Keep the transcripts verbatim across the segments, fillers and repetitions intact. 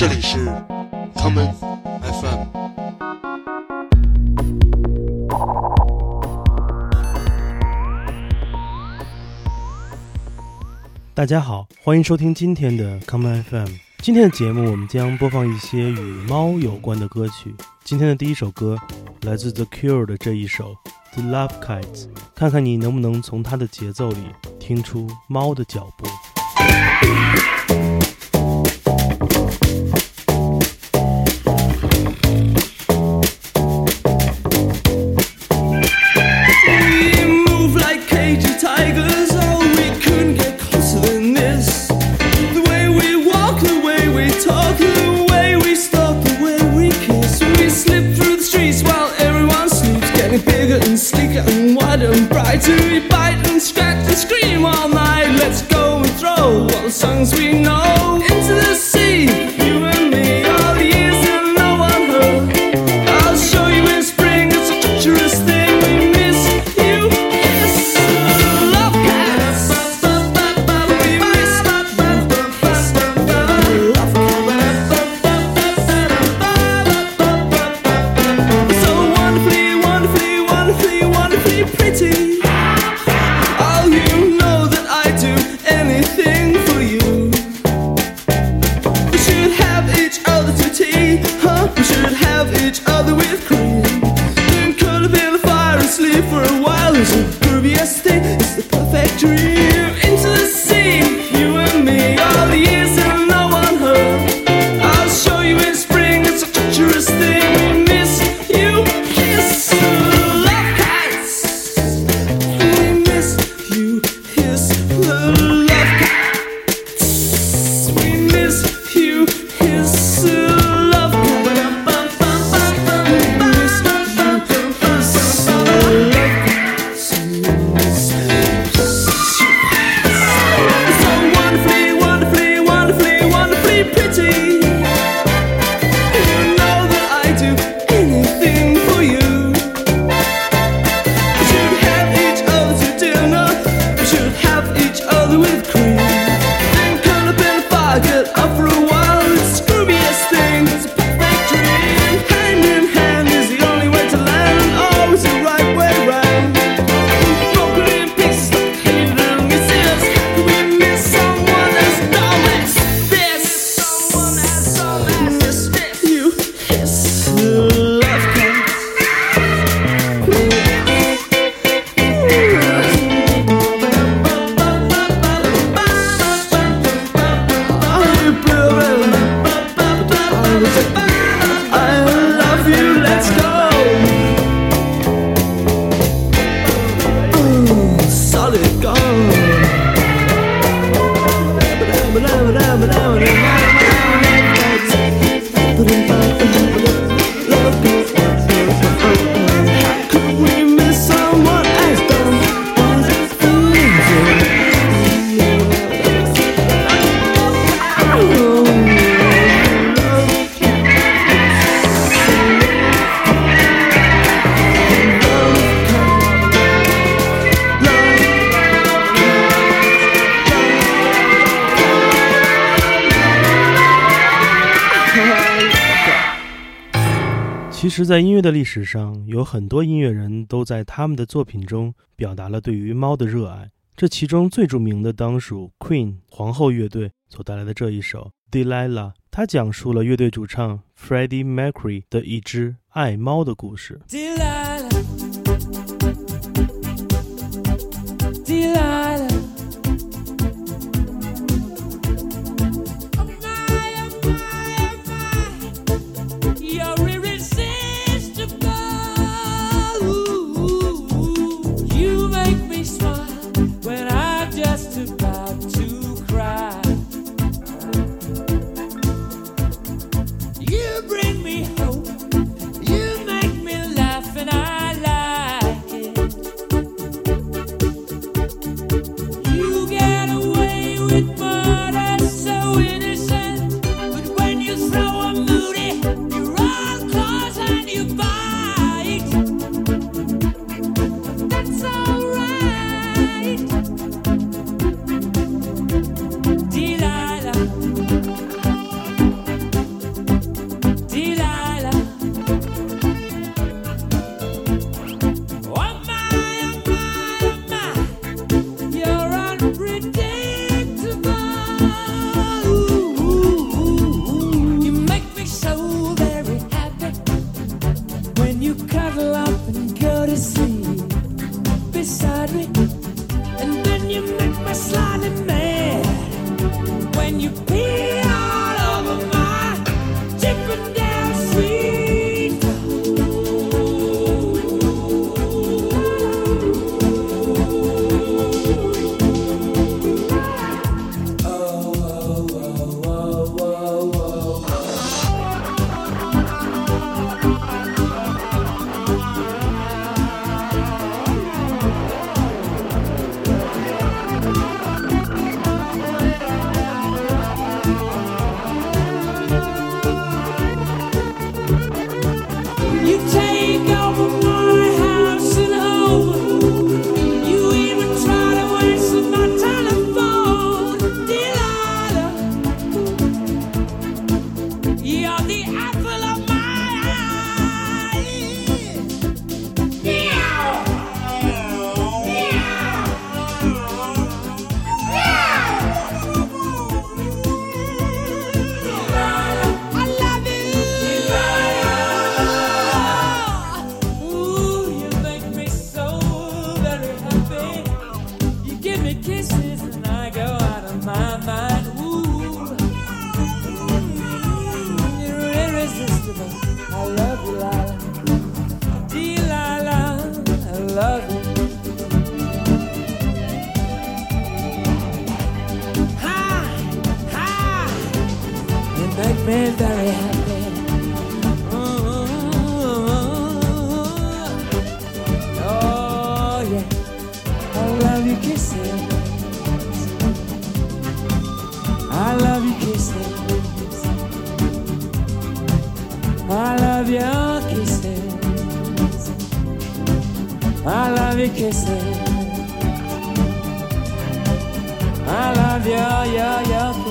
这里是 Common F M。大家好，欢迎收听今天的 Common F M。今天的节目我们将播放一些与猫有关的歌曲。今天的第一首歌来自 The Cure 的这一首 The Lovecats， 看看你能不能从它的节奏里听出猫的脚步。We bite and scratch and scream all night. Let's go and throw all the songs we know into the sea. You and me, all the years and no one heard. I'll show you in spring. It's a treacherous thing. We miss you, yes, Lovecats. We miss Lovecats. So wonderfully, wonderfully, wonderfully, wonderfully pretty.其实在音乐的历史上，有很多音乐人都在他们的作品中表达了对于猫的热爱，这其中最著名的当属 Queen 皇后乐队所带来的这一首 Delilah， 它讲述了乐队主唱 Freddie Mercury 的一只爱猫的故事。 Delilah Delilah me very happy. Ooh, oh yeah, I love you kissing. I love you kissing. I love your kissing. I love you kissing.I love you, your, your kisses. I love you kisses.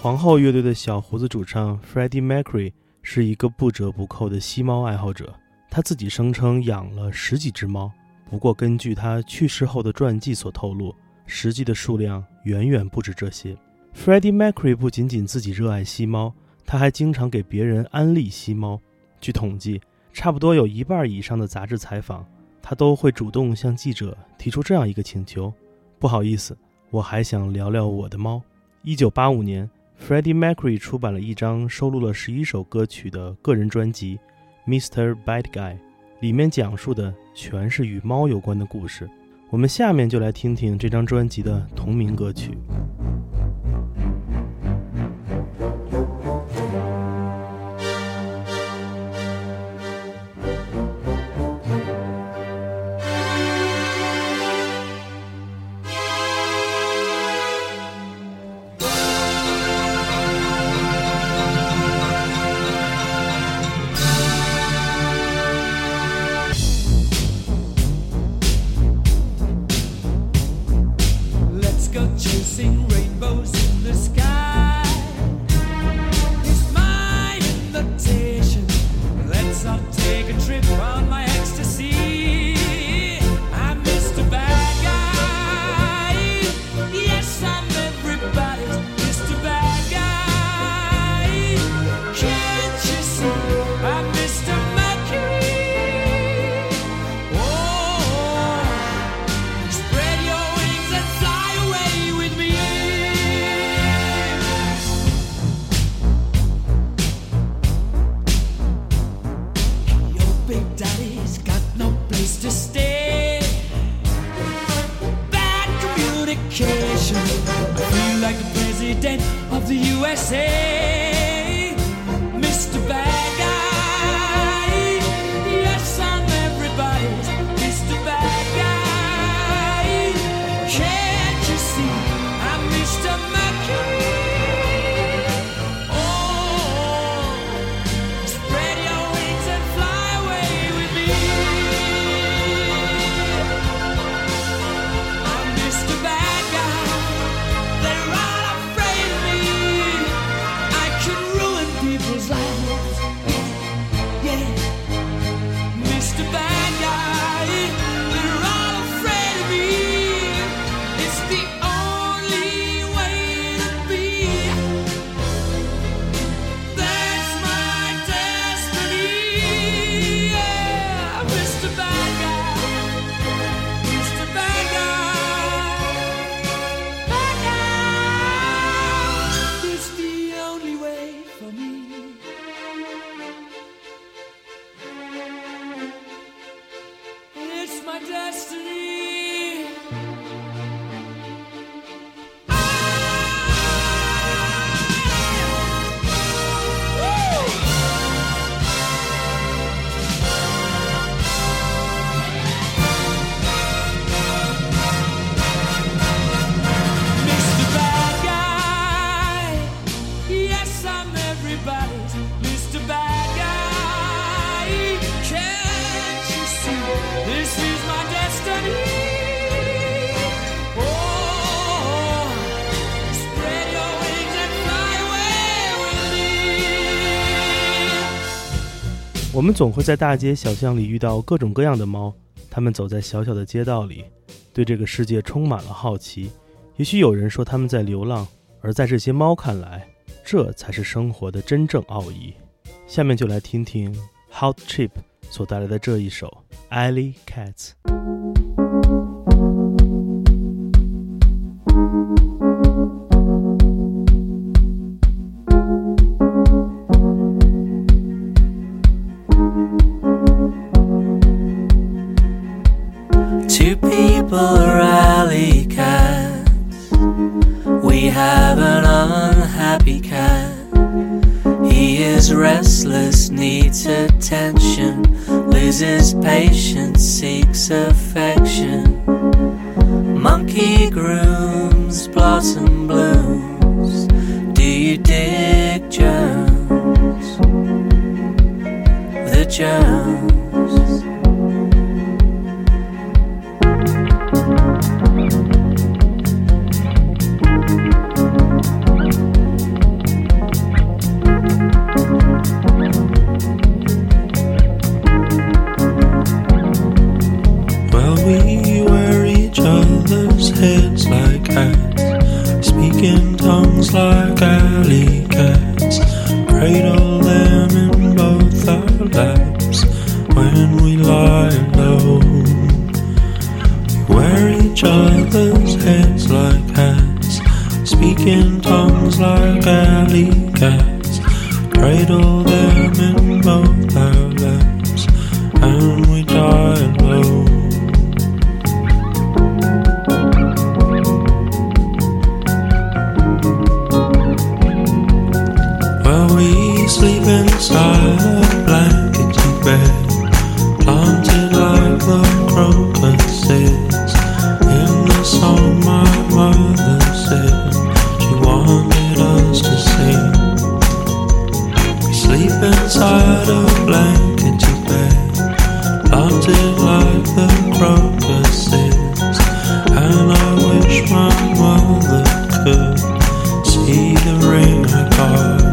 皇后乐队的小胡子主唱 Freddie Mercury 是一个不折不扣的吸猫爱好者，他自己声称养了十几只猫，不过根据他去世后的传记所透露，实际的数量远远不止这些。 Freddie Mercury 不仅仅自己热爱吸猫，他还经常给别人安利吸猫。据统计，差不多有一半以上的杂志采访，他都会主动向记者提出这样一个请求：不好意思，我还想聊聊我的猫。一九八五年 Freddie Mercury 出版了一张收录了十一首歌曲的个人专辑 Mister Bad Guy， 里面讲述的全是与猫有关的故事。我们下面就来听听这张专辑的同名歌曲。我们总会在大街小巷里遇到各种各样的猫，它们走在小小的街道里，对这个世界充满了好奇。也许有人说它们在流浪，而在这些猫看来，这才是生活的真正奥义。下面就来听听 Hot Chip 所带来的这一首 Alley Cats。 Two people are alley cats We have an unhappy cat. He is restless, needs attention, loses patience, seeks affection. Monkey grooms, blossom blooms. Do you dig germs? The germs.Heads like cats, speaking tongues like alley cats, cradle them in both our laps. When we lie alone, we wear each other's heads like hats, speaking tongues like alley cats, cradle them in both our laps, and we die alone.Inside a blanket to bed, planted like the crocuses. In the song my mother said she wanted us to sing. We sleep inside a blanket to bed, planted like the crocuses. And I wish my mother could see the ring I got.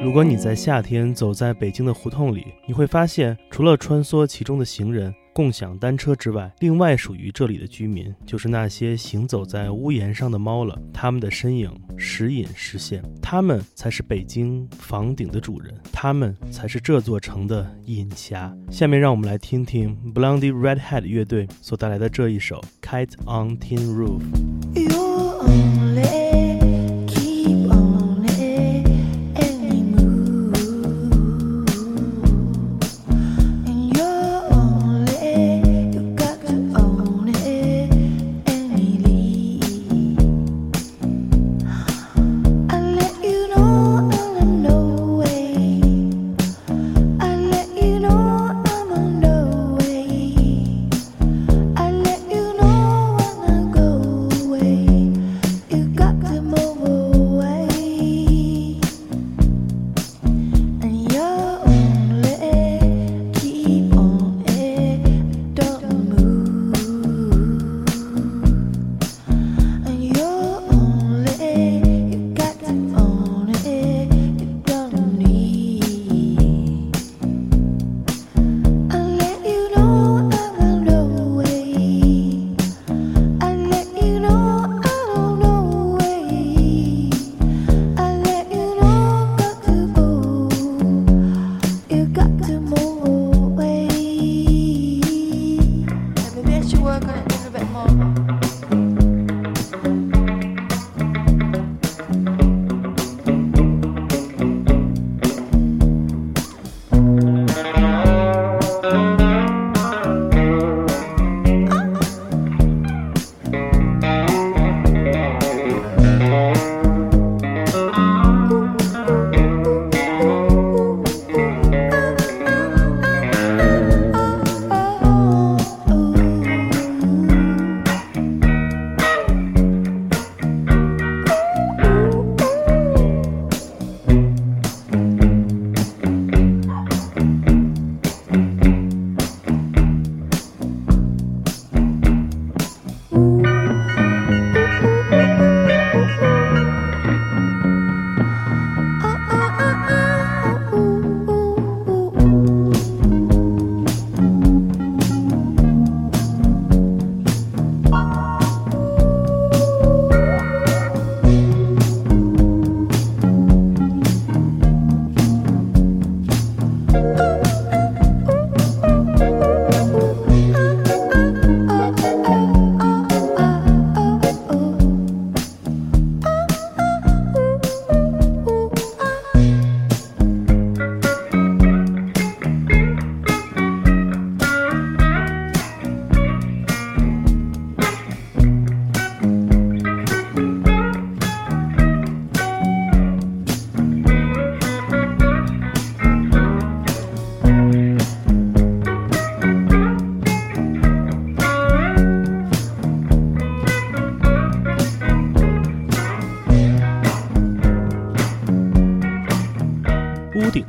如果你在夏天走在北京的胡同里，你会发现除了穿梭其中的行人、共享单车之外，另外属于这里的居民就是那些行走在屋檐上的猫了。它们的身影时隐时现，它们才是北京房顶的主人，它们才是这座城的隐侠。下面让我们来听听 Blonde Redhead 乐队所带来的这一首 Cat on Tin Roof。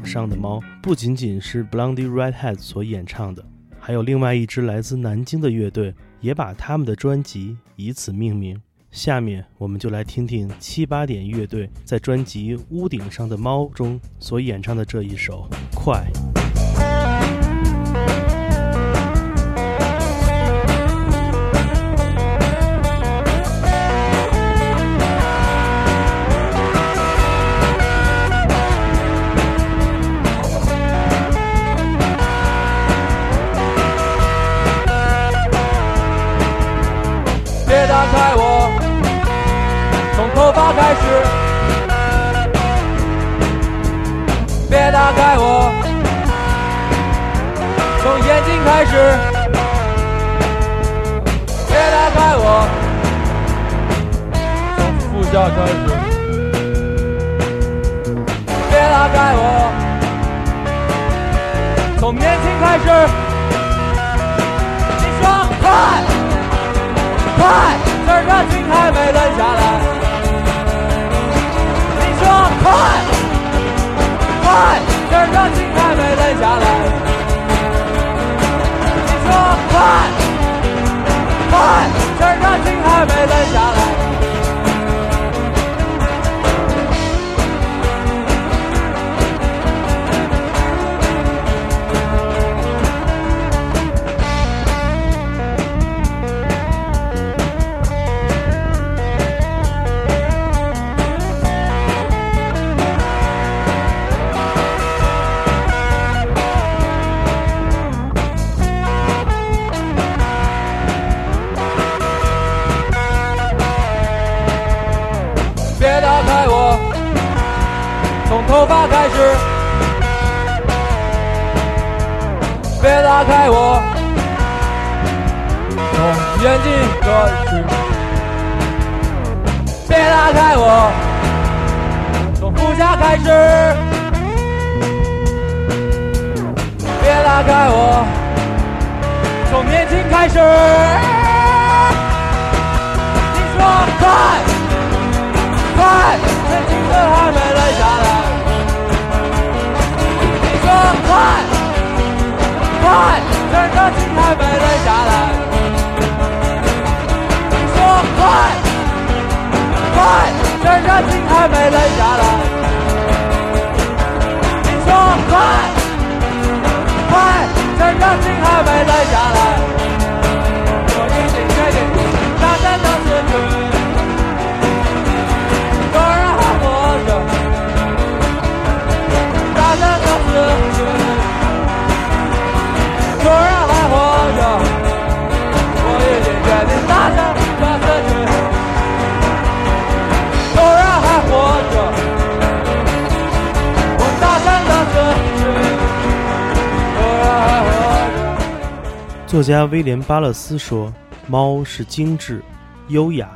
上的猫不仅仅是 Blondie Redhead 所演唱的，还有另外一支来自南京的乐队也把他们的专辑以此命名。下面我们就来听听七八点乐队在专辑《屋顶上的猫》中所演唱的这一首《快》。开始，别打开我，从眼睛开始，别打开我，从副下开始，别打开我，从年轻开始，你说快快，整个心还没冷下来。快快，整个心还没冷下来。你说快快，整个心还没冷下来。开我，从远近过去，别拉开我，从呼啸开始，别拉开我，从年轻开始，你说快快，曾经的汗没流下来，你说快快，整个心还没累下来。你说快，快，整个心还没累下来。你说快，快，整个心还没累下来。我已经决定，大家都是你，多让我活着，大家都是你。我让它活着，我已经决定大声说自己。我让它活着，我大声的说自己。我让它活着。作家威廉·巴勒斯说：“猫是精致、优雅、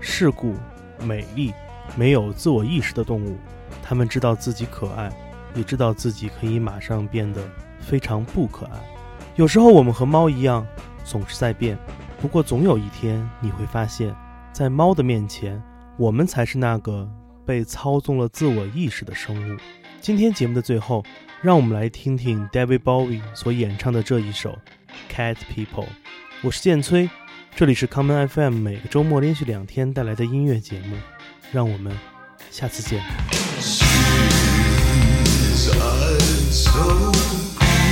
世故、美丽、没有自我意识的动物。它们知道自己可爱，也知道自己可以马上变得非常不可爱。”有时候我们和猫一样，总是在变，不过总有一天你会发现，在猫的面前，我们才是那个被操纵了自我意识的生物。今天节目的最后，让我们来听听 David Bowie 所演唱的这一首 Cat People。 我是建崔，这里是 Common F M 每个周末连续两天带来的音乐节目，让我们下次见。 She's so cool，yeah.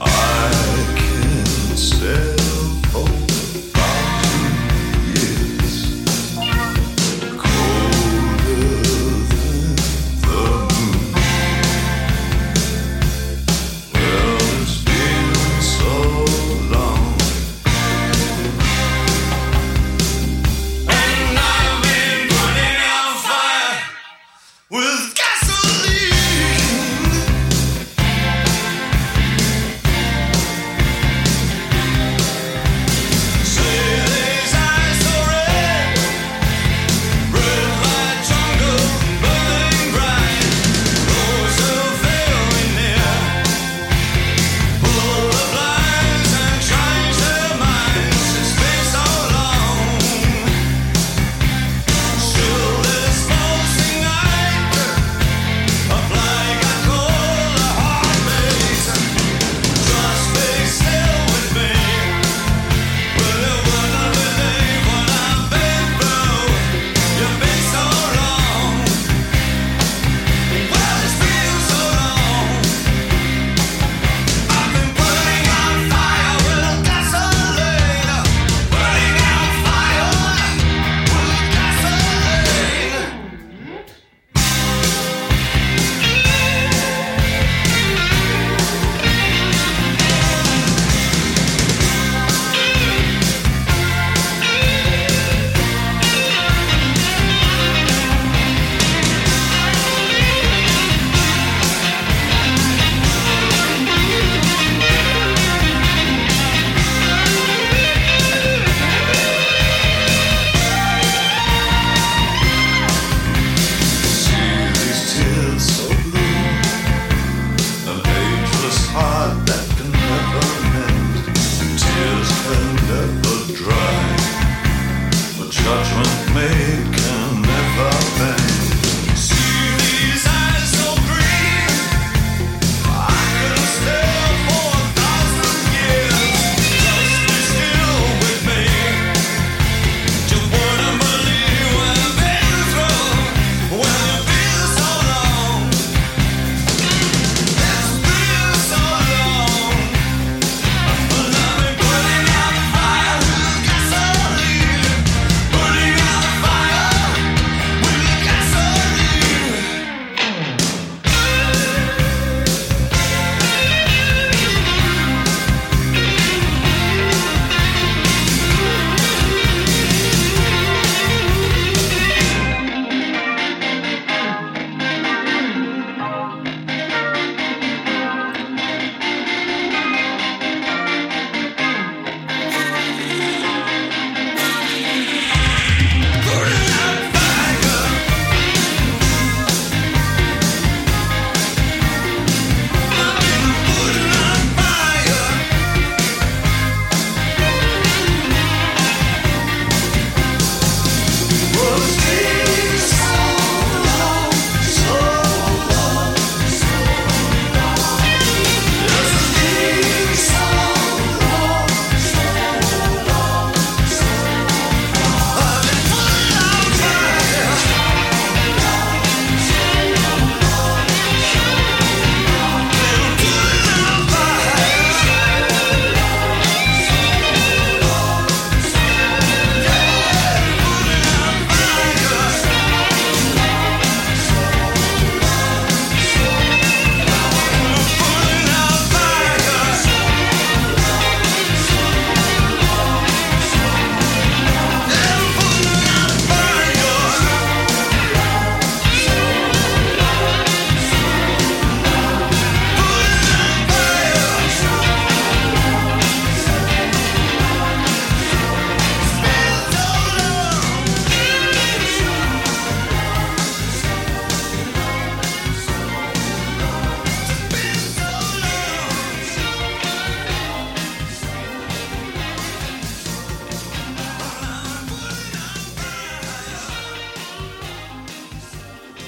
And I've been running out of fire with gasoline.